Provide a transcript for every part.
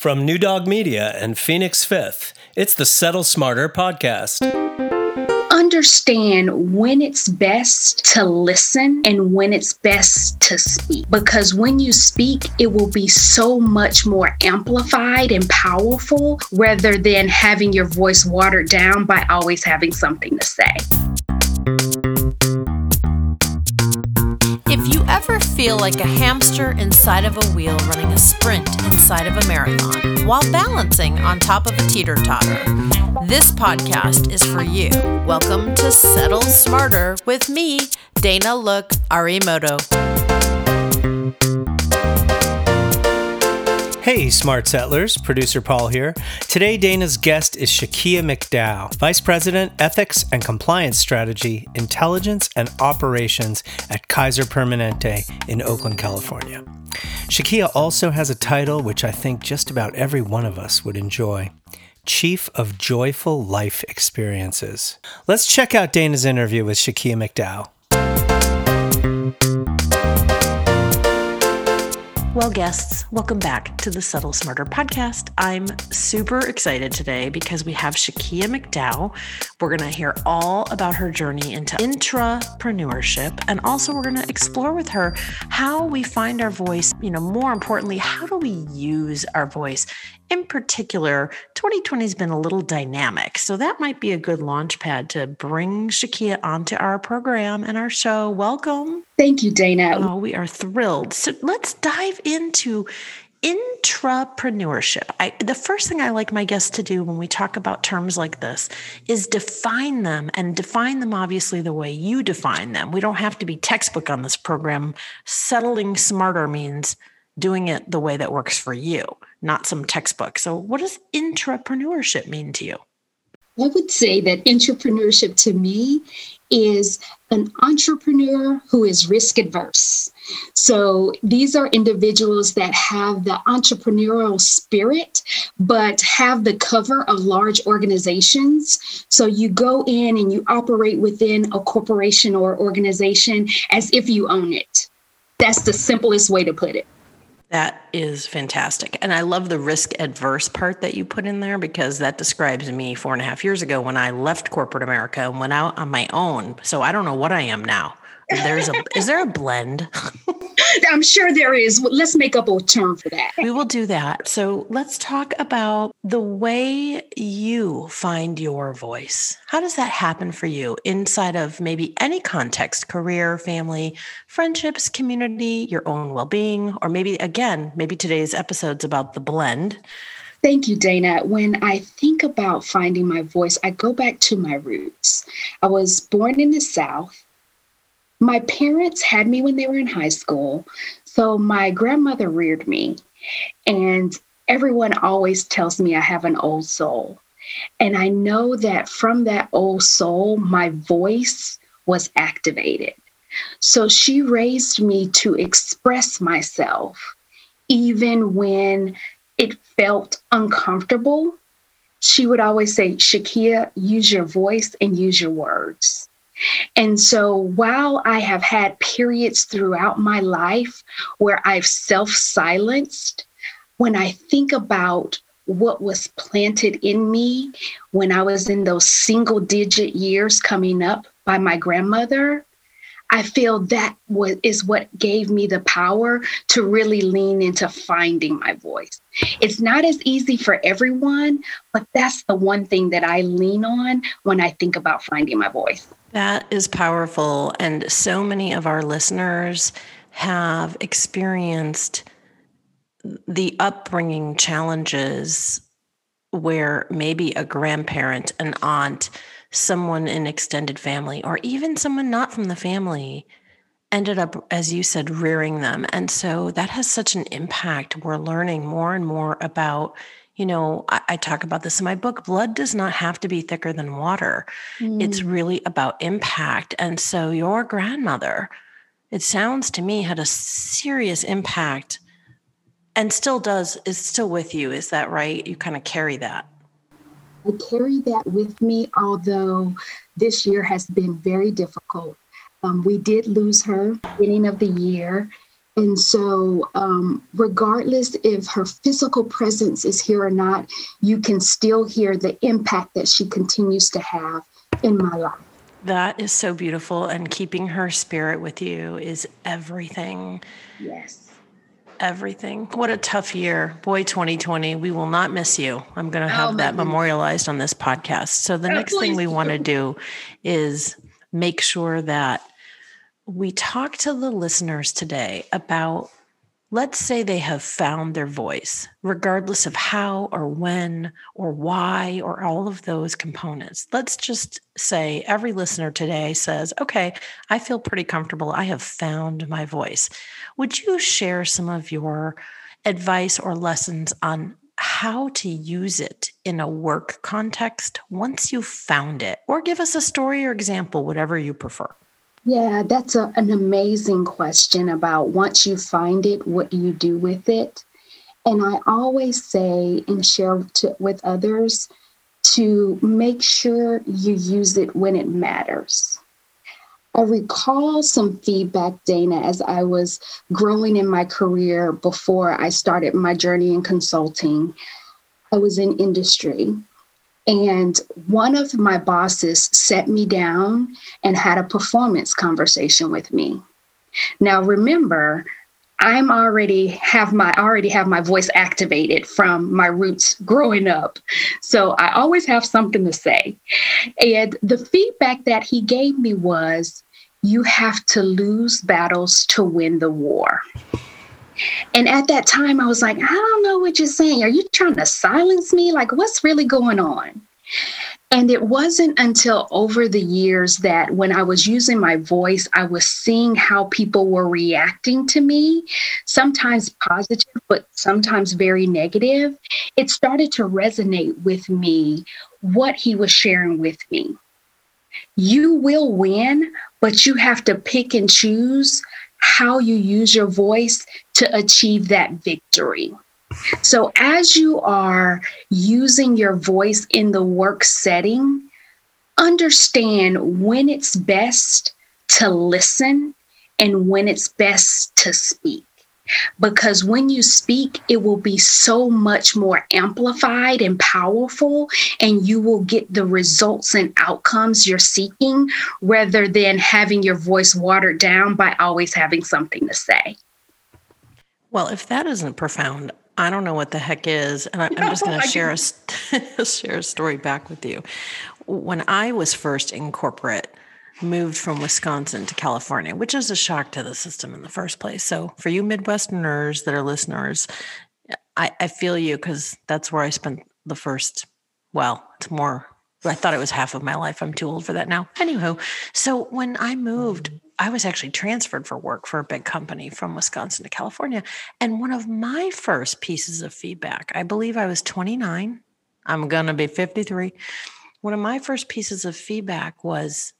From New Dog Media and Phoenix Fifth, it's the Settle Smarter Podcast. Understand when it's best to listen and when it's best to speak. Because when you speak, it will be so much more amplified and powerful rather than having your voice watered down by always having something to say. If you ever feel like a hamster inside of a wheel running a sprint inside of a marathon while balancing on top of a teeter-totter, this podcast is for you. Welcome to Settle Smarter with me, Dana Look Arimoto. Hey, Smart Settlers. Producer Paul here. Today, Dana's guest is Shakia McDowell, Vice President, Ethics and Compliance Strategy, Intelligence and Operations at Kaiser Permanente in Oakland, California. Shakia also has a title which I think just about every one of us would enjoy: Chief of Joyful Life Experiences. Let's check out Dana's interview with Shakia McDowell. Well, guests, welcome back to the Settle Smarter Podcast. I'm super excited today because we have Shakia McDowell. We're going to hear all about her journey into intrapreneurship, and also we're going to explore with her how we find our voice, more importantly, how do we use our voice. In particular, 2020 has been a little dynamic, so that might be a good launch pad to bring Shakia onto our program and our show. Welcome. Thank you, Dana. Oh, we are thrilled. So let's dive into intrapreneurship. The first thing I like my guests to do when we talk about terms like this is define them, obviously, the way you define them. We don't have to be textbook on this program. Settling smarter means doing it the way that works for you, not some textbook. So what does intrapreneurship mean to you? I would say that intrapreneurship to me is an entrepreneur who is risk adverse. So these are individuals that have the entrepreneurial spirit, but have the cover of large organizations. So you go in and you operate within a corporation or organization as if you own it. That's the simplest way to put it. That is fantastic. And I love the risk adverse part that you put in there, because that describes me 4.5 years ago when I left corporate America and went out on my own. So I don't know what I am now. Is there a blend? I'm sure there is. Let's make up a term for that. We will do that. So let's talk about the way you find your voice. How does that happen for you inside of maybe any context, career, family, friendships, community, your own well-being, or maybe today's episode's about the blend. Thank you, Dana. When I think about finding my voice, I go back to my roots. I was born in the South. My parents had me when they were in high school, so my grandmother reared me, and everyone always tells me I have an old soul, and I know that from that old soul, my voice was activated. So she raised me to express myself, even when it felt uncomfortable. She would always say, Shakia, use your voice and use your words. And so while I have had periods throughout my life where I've self-silenced, when I think about what was planted in me when I was in those single-digit years coming up by my grandmother, I feel that is what gave me the power to really lean into finding my voice. It's not as easy for everyone, but that's the one thing that I lean on when I think about finding my voice. That is powerful. And so many of our listeners have experienced the upbringing challenges where maybe a grandparent, an aunt, someone in extended family, or even someone not from the family ended up, as you said, rearing them. And so that has such an impact. We're learning more and more about, I talk about this in my book, blood does not have to be thicker than water. Mm. It's really about impact. And so your grandmother, it sounds to me, had a serious impact and still does, is still with you. Is that right? You kind of carry that. I carry that with me, although this year has been very difficult. We did lose her beginning of the year, And so regardless if her physical presence is here or not, you can still hear the impact that she continues to have in my life. That is so beautiful. And keeping her spirit with you is everything. Yes. Everything. What a tough year. Boy, 2020, we will not miss you. I'm going to have that memorialized on this podcast. So the next thing we want to do is make sure that we talk to the listeners today about, let's say they have found their voice, regardless of how or when or why or all of those components. Let's just say every listener today says, okay, I feel pretty comfortable. I have found my voice. Would you share some of your advice or lessons on how to use it in a work context once you've found it? Or give us a story or example, whatever you prefer. Yeah, that's an amazing question about once you find it, what do you do with it? And I always say and share with others to make sure you use it when it matters. I recall some feedback, Dana, as I was growing in my career before I started my journey in consulting. I was in industry. And one of my bosses sat me down and had a performance conversation with me. Now, remember, I already have my voice activated from my roots growing up. So I always have something to say. And the feedback that he gave me was, you have to lose battles to win the war. And at that time, I was like, I don't know what you're saying. Are you trying to silence me? Like, what's really going on? And it wasn't until over the years that when I was using my voice, I was seeing how people were reacting to me, sometimes positive, but sometimes very negative. It started to resonate with me, what he was sharing with me. You will win, but you have to pick and choose how you use your voice to achieve that victory. So as you are using your voice in the work setting, understand when it's best to listen and when it's best to speak. Because when you speak, it will be so much more amplified and powerful, and you will get the results and outcomes you're seeking rather than having your voice watered down by always having something to say. Well, if that isn't profound, I don't know what the heck is. And I'm just going to share a story back with you. When I was first in corporate, moved from Wisconsin to California, which is a shock to the system in the first place. So for you Midwesterners that are listeners, I feel you, because that's where I spent the first, well, it's more, I thought it was half of my life. I'm too old for that now. Anywho, so when I moved, I was actually transferred for work for a big company from Wisconsin to California. And one of my first pieces of feedback, I believe I was 29, I'm going to be 53. One of my first pieces of feedback was,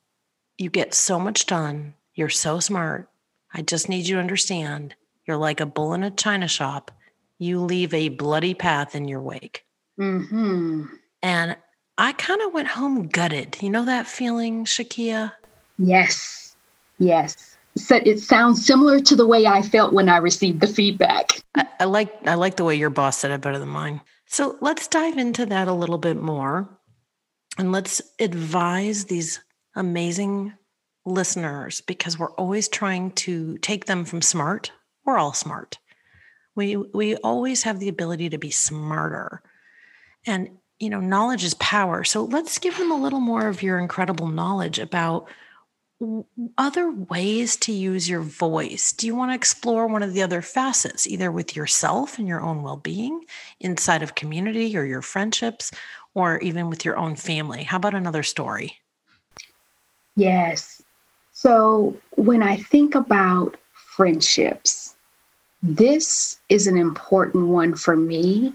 you get so much done. You're so smart. I just need you to understand. You're like a bull in a china shop. You leave a bloody path in your wake. Mm-hmm. And I kind of went home gutted. You know that feeling, Shakia? Yes. Yes. So it sounds similar to the way I felt when I received the feedback. I like the way your boss said it better than mine. So let's dive into that a little bit more. And let's advise these amazing listeners, because we're always trying to take them from smart. We're all smart. We always have the ability to be smarter. And, you know, knowledge is power. So let's give them a little more of your incredible knowledge about other ways to use your voice. Do you want to explore one of the other facets, either with yourself and your own well-being, inside of community or your friendships, or even with your own family? How about another story? Yes. So when I think about friendships, this is an important one for me,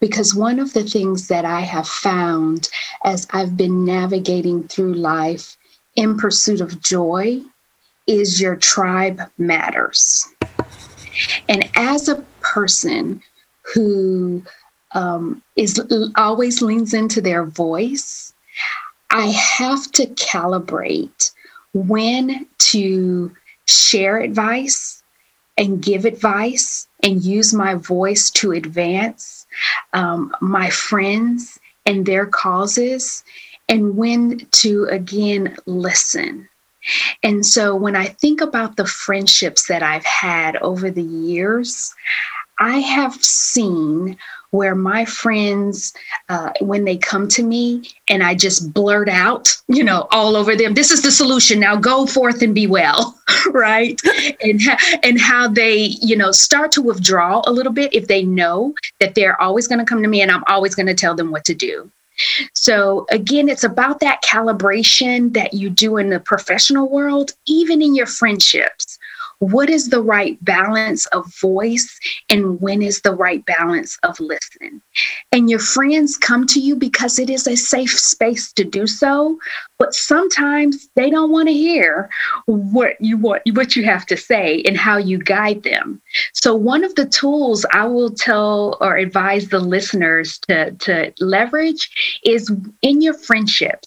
because one of the things that I have found as I've been navigating through life in pursuit of joy is your tribe matters. And as a person who always leans into their voice, I have to calibrate when to share advice and give advice and use my voice to advance my friends and their causes, and when to, again, listen. And so when I think about the friendships that I've had over the years, I have seen where my friends, when they come to me and I just blurt out, you know, all over them, this is the solution. Now go forth and be well, right? And how they, you know, start to withdraw a little bit if they know that they're always going to come to me and I'm always going to tell them what to do. So again, it's about that calibration that you do in the professional world, even in your friendships. What is the right balance of voice and when is the right balance of listen? And your friends come to you because it is a safe space to do so, but sometimes they don't want to hear what you have to say and how you guide them. So one of the tools I will tell or advise the listeners to leverage is in your friendships.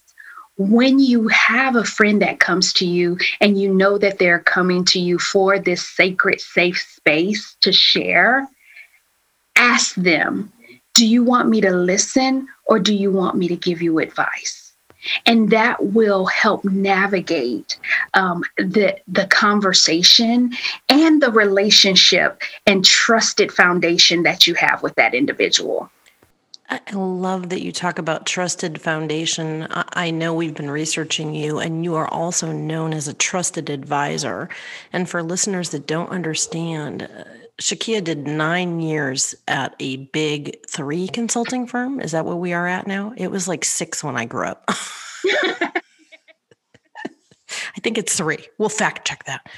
When you have a friend that comes to you and you know that they're coming to you for this sacred, safe space to share, ask them, do you want me to listen or do you want me to give you advice? And that will help navigate the conversation and the relationship and trusted foundation that you have with that individual. I love that you talk about trusted foundation. I know we've been researching you, and you are also known as a trusted advisor. And for listeners that don't understand, Shakia did 9 years at a big 3 consulting firm. Is that what we are at now? It was like 6 when I grew up. I think it's 3. We'll fact check that.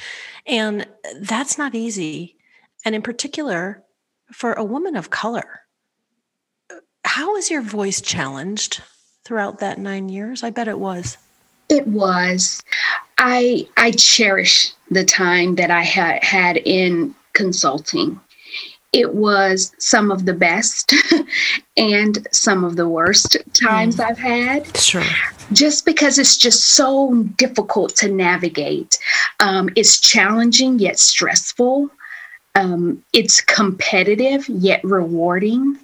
And that's not easy. And in particular, for a woman of color, how was your voice challenged throughout that 9 years? I bet it was. It was. I cherish the time that I had in consulting. It was some of the best and some of the worst times I've had. Sure. Just because it's just so difficult to navigate. It's challenging yet stressful. It's competitive yet rewarding.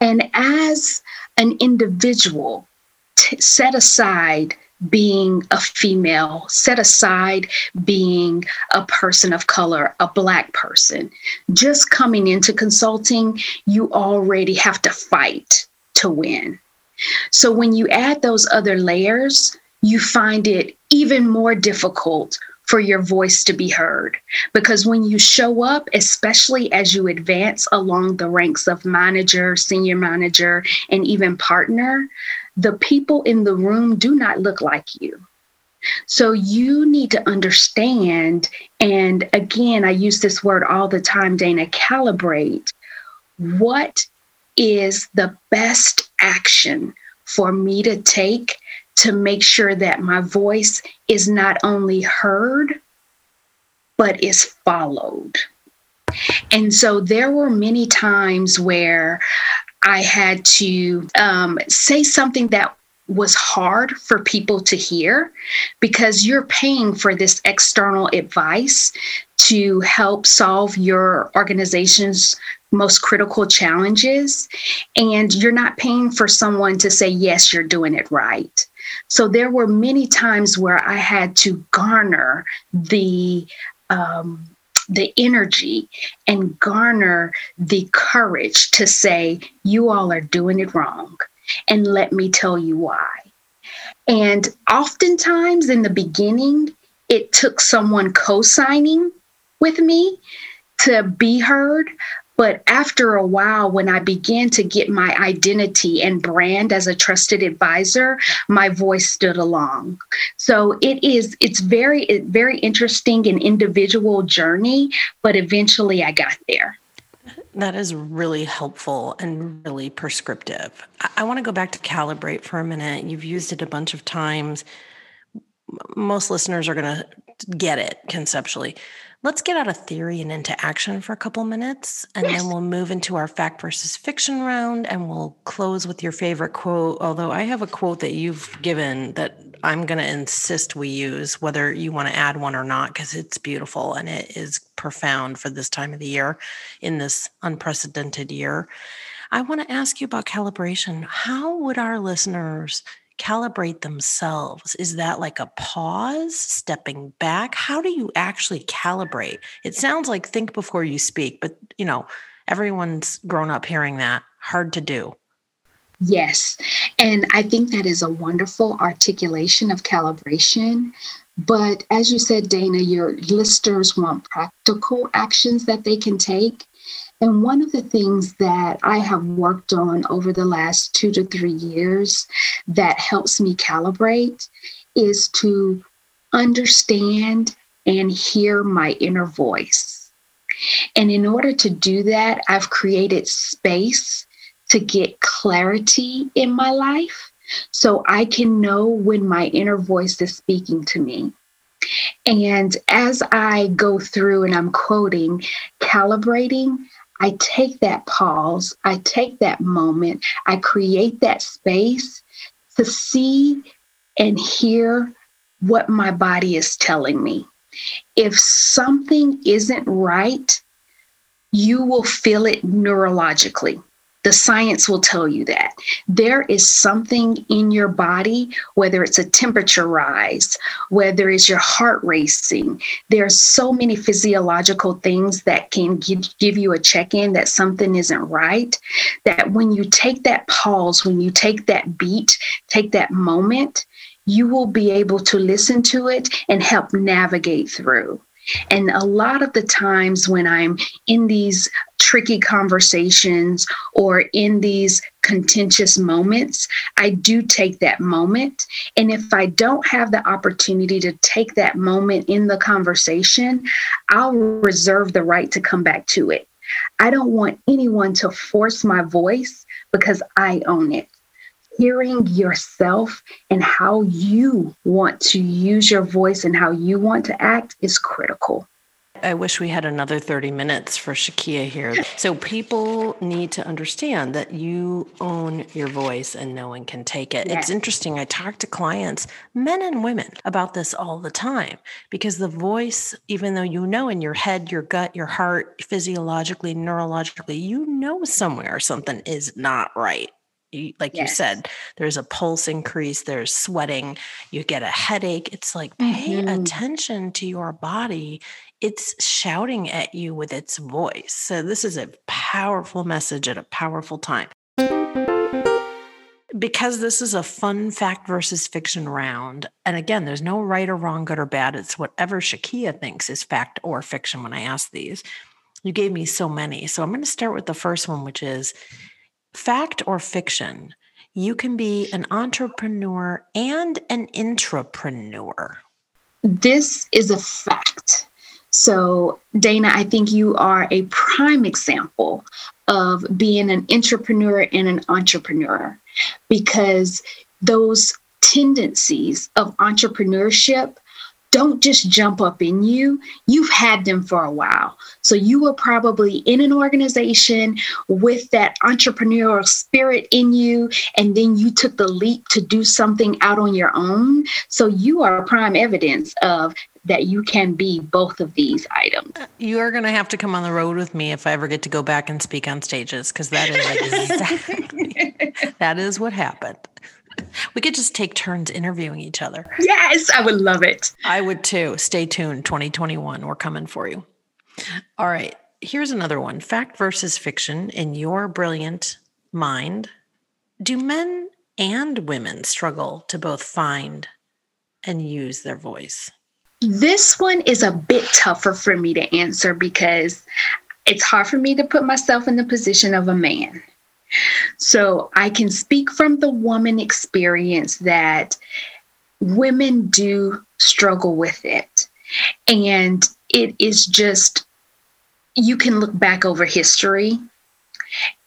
And as an individual, set aside being a female, set aside being a person of color, a Black person, just coming into consulting, you already have to fight to win. So when you add those other layers, you find it even more difficult for your voice to be heard. Because when you show up, especially as you advance along the ranks of manager, senior manager, and even partner, the people in the room do not look like you. So you need to understand, and again, I use this word all the time, Dana, calibrate. What is the best action for me to take to make sure that my voice is not only heard, but is followed? And so there were many times where I had to say something that was hard for people to hear, because you're paying for this external advice to help solve your organization's most critical challenges, and you're not paying for someone to say, yes, you're doing it right. So there were many times where I had to garner the energy and garner the courage to say, you all are doing it wrong, and let me tell you why. And oftentimes in the beginning, it took someone co-signing with me to be heard. But after a while, when I began to get my identity and brand as a trusted advisor, my voice stood alone. So it's very interesting, an individual journey, but eventually I got there. That is really helpful and really prescriptive. I want to go back to calibrate for a minute. You've used it a bunch of times. Most listeners are going to get it conceptually. Let's get out of theory and into action for a couple minutes, and yes, then we'll move into our fact versus fiction round, and we'll close with your favorite quote. Although I have a quote that you've given that I'm going to insist we use, whether you want to add one or not, because it's beautiful and it is profound for this time of the year in this unprecedented year. I want to ask you about calibration. How would our listeners calibrate themselves? Is that like a pause, stepping back? How do you actually calibrate? It sounds like think before you speak, but you know, everyone's grown up hearing that. Hard to do. Yes. And I think that is a wonderful articulation of calibration. But as you said, Dana, your listeners want practical actions that they can take. And one of the things that I have worked on over the last 2 to 3 years that helps me calibrate is to understand and hear my inner voice. And in order to do that, I've created space to get clarity in my life so I can know when my inner voice is speaking to me. And as I go through, and I'm quoting, calibrating, I take that pause, I take that moment, I create that space to see and hear what my body is telling me. If something isn't right, you will feel it neurologically. The science will tell you that. There is something in your body, whether it's a temperature rise, whether it's your heart racing. There are so many physiological things that can give you a check-in that something isn't right, that when you take that pause, when you take that beat, take that moment, you will be able to listen to it and help navigate through. And a lot of the times when I'm in these tricky conversations or in these contentious moments, I do take that moment. And if I don't have the opportunity to take that moment in the conversation, I'll reserve the right to come back to it. I don't want anyone to force my voice because I own it. Hearing yourself and how you want to use your voice and how you want to act is critical. I wish we had another 30 minutes for Shakia here. So people need to understand that you own your voice and no one can take it. Yes. It's interesting. I talk to clients, men and women, about this all the time because the voice, even though you know in your head, your gut, your heart, physiologically, neurologically, you know somewhere something is not right. Like yes. You said, there's a pulse increase, there's sweating, you get a headache. It's like, pay attention to your body. It's shouting at you with its voice. So this is a powerful message at a powerful time. Because this is a fun fact versus fiction round. And again, there's no right or wrong, good or bad. It's whatever Shakia thinks is fact or fiction when I ask these. You gave me so many. So I'm going to start with the first one, which is, fact or fiction, you can be an entrepreneur and an intrapreneur. This is a fact. So, Dana, I think you are a prime example of being an intrapreneur and an entrepreneur because those tendencies of entrepreneurship don't just jump up in you. You've had them for a while. So you were probably in an organization with that entrepreneurial spirit in you, and then you took the leap to do something out on your own. So you are prime evidence of that you can be both of these items. You are going to have to come on the road with me if I ever get to go back and speak on stages, because that is exactly that is what happened. We could just take turns interviewing each other. Yes, I would love it. I would too. Stay tuned. 2021, we're coming for you. All right. Here's another one. Fact versus fiction. In your brilliant mind, do men and women struggle to both find and use their voice? This one is a bit tougher for me to answer because it's hard for me to put myself in the position of a man. So I can speak from the woman experience that women do struggle with it. And it is just, you can look back over history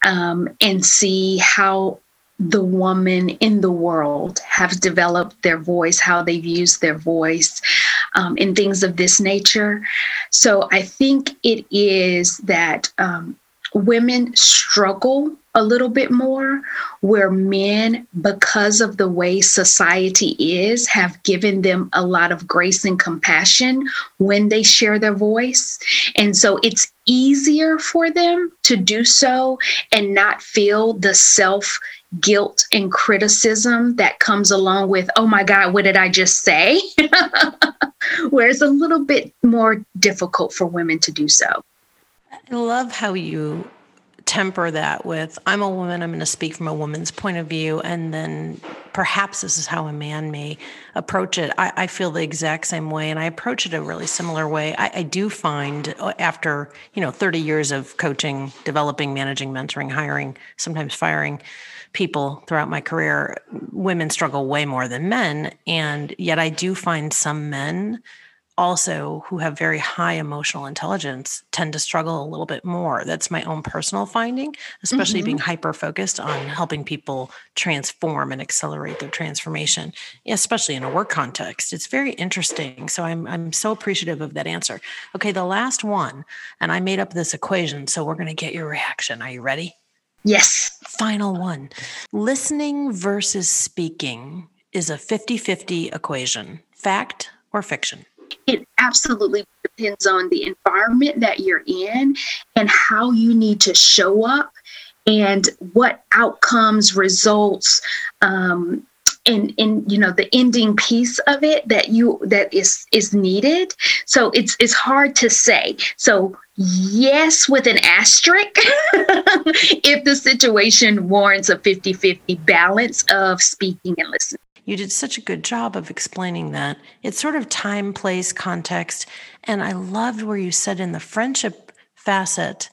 and see how the woman in the world have developed their voice, how they've used their voice and things of this nature. So I think it is that women struggle a little bit more, where men, because of the way society is, have given them a lot of grace and compassion when they share their voice. And so it's easier for them to do so and not feel the self-guilt and criticism that comes along with, oh my God, what did I just say? Where it's a little bit more difficult for women to do so. I love how you temper that with, I'm a woman, I'm going to speak from a woman's point of view, and then perhaps this is how a man may approach it. I feel the exact same way, and I approach it a really similar way. I do find after, 30 years of coaching, developing, managing, mentoring, hiring, sometimes firing people throughout my career, women struggle way more than men, and yet I do find some men also who have very high emotional intelligence tend to struggle a little bit more. That's my own personal finding, especially being hyper-focused on helping people transform and accelerate their transformation, especially in a work context. It's very interesting. So I'm so appreciative of that answer. Okay, the last one, and I made up this equation, so we're going to get your reaction. Are you ready? Yes. Final one. Listening versus speaking is a 50-50 equation. Fact or fiction? It absolutely depends on the environment that you're in and how you need to show up and what outcomes, results, and the ending piece of it that is needed. So it's hard to say. So yes, with an asterisk, if the situation warrants a 50-50 balance of speaking and listening. You did such a good job of explaining that. It's sort of time, place, context. And I loved where you said in the friendship facet,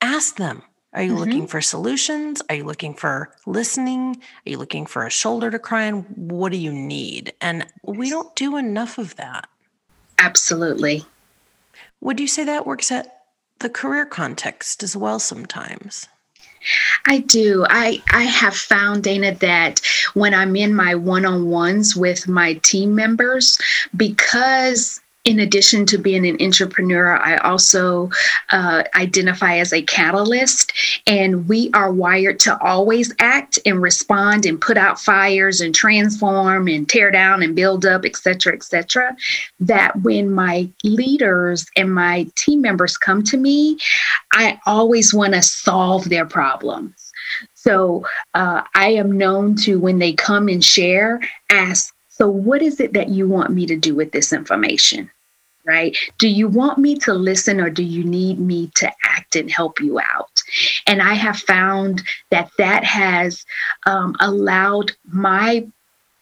ask them, are you looking for solutions? Are you looking for listening? Are you looking for a shoulder to cry on? What do you need? And we don't do enough of that. Absolutely. Would you say that works at the career context as well sometimes? I do. I have found, Dana, that when I'm in my one-on-ones with my team members, because in addition to being an entrepreneur, I also identify as a catalyst, and we are wired to always act and respond and put out fires and transform and tear down and build up, et cetera, that when my leaders and my team members come to me, I always want to solve their problems. So I am known to, when they come and share, ask, so what is it that you want me to do with this information? Right? Do you want me to listen, or do you need me to act and help you out? And I have found that has allowed my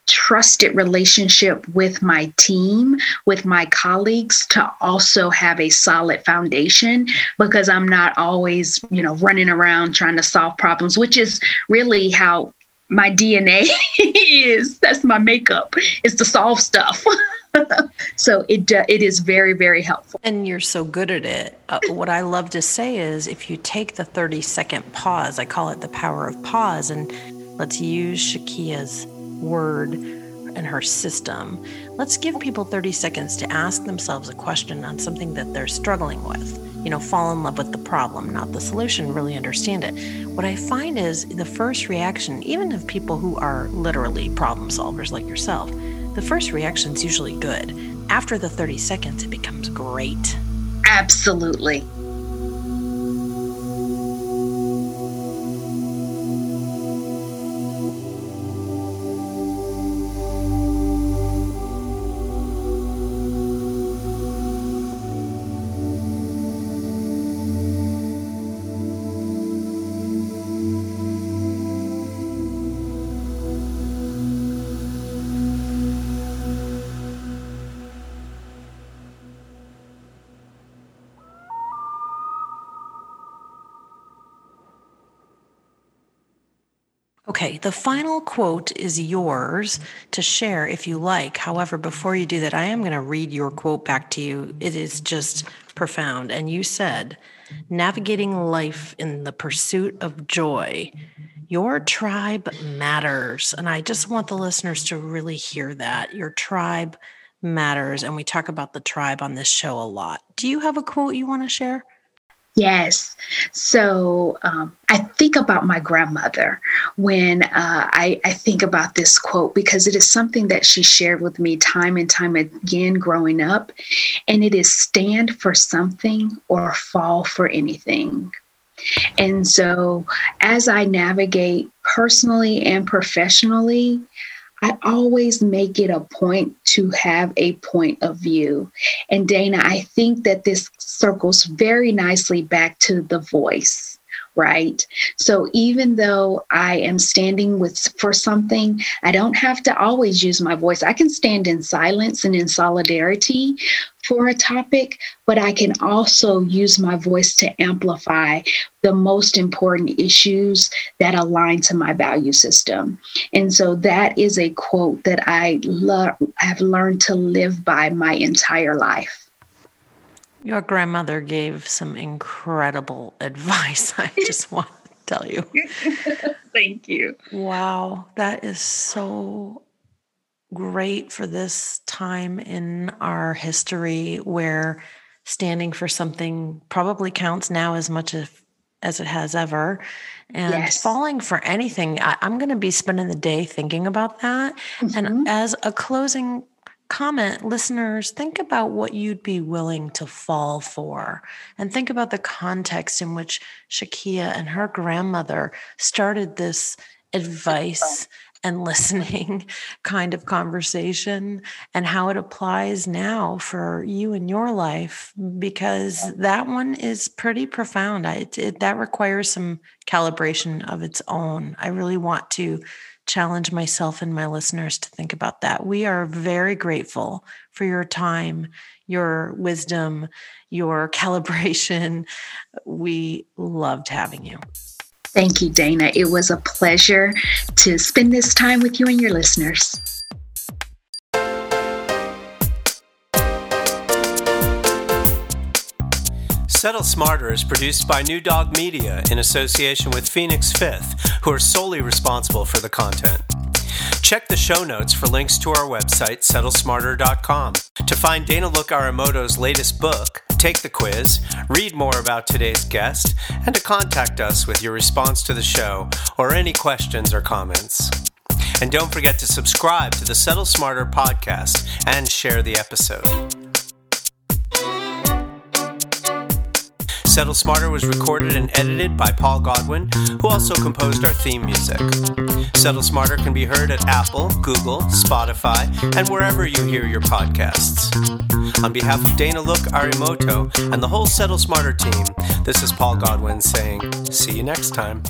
trusted relationship with my team, with my colleagues, to also have a solid foundation, because I'm not always, running around trying to solve problems, which is really how my DNA is. That's my makeup, is to solve stuff. So it is very, very helpful. And you're so good at it. What I love to say is, if you take the 30-second pause, I call it the power of pause, and let's use Shakia's word and her system. Let's give people 30 seconds to ask themselves a question on something that they're struggling with. Fall in love with the problem, not the solution, really understand it. What I find is the first reaction, even of people who are literally problem solvers like yourself, the first reaction is usually good. After the 30 seconds, it becomes great. Absolutely. Okay, the final quote is yours to share if you like. However, before you do that, I am going to read your quote back to you. It is just profound. And you said, navigating life in the pursuit of joy, your tribe matters. And I just want the listeners to really hear that. Your tribe matters. And we talk about the tribe on this show a lot. Do you have a quote you want to share? Yes. So I think about my grandmother when I think about this quote, because it is something that she shared with me time and time again growing up. And it is stand for something or fall for anything. And so as I navigate personally and professionally, I always make it a point to have a point of view. And Dana, I think that this circles very nicely back to the voice, right? So even though I am standing for something, I don't have to always use my voice. I can stand in silence and in solidarity for a topic, but I can also use my voice to amplify the most important issues that align to my value system. And so that is a quote that I have learned to live by my entire life. Your grandmother gave some incredible advice. I just want to tell you. Thank you. Wow. That is so great for this time in our history where standing for something probably counts now as much as it has ever. And yes. Falling for anything, I'm going to be spending the day thinking about that. Mm-hmm. And as a closing comment, listeners, think about what you'd be willing to fall for and think about the context in which Shakia and her grandmother started this advice and listening kind of conversation and how it applies now for you in your life, because that one is pretty profound. That requires some calibration of its own. I really want to challenge myself and my listeners to think about that. We are very grateful for your time, your wisdom, your calibration. We loved having you. Thank you, Dana. It was a pleasure to spend this time with you and your listeners. Settle Smarter is produced by New Dog Media in association with Phoenix Fifth, who are solely responsible for the content. Check the show notes for links to our website, settlesmarter.com, to find Dana Look Arimoto's latest book, take the quiz, read more about today's guest, and to contact us with your response to the show or any questions or comments. And don't forget to subscribe to the Settle Smarter podcast and share the episode. Settle Smarter was recorded and edited by Paul Godwin, who also composed our theme music. Settle Smarter can be heard at Apple, Google, Spotify, and wherever you hear your podcasts. On behalf of Dana Look Arimoto and the whole Settle Smarter team, this is Paul Godwin saying, see you next time.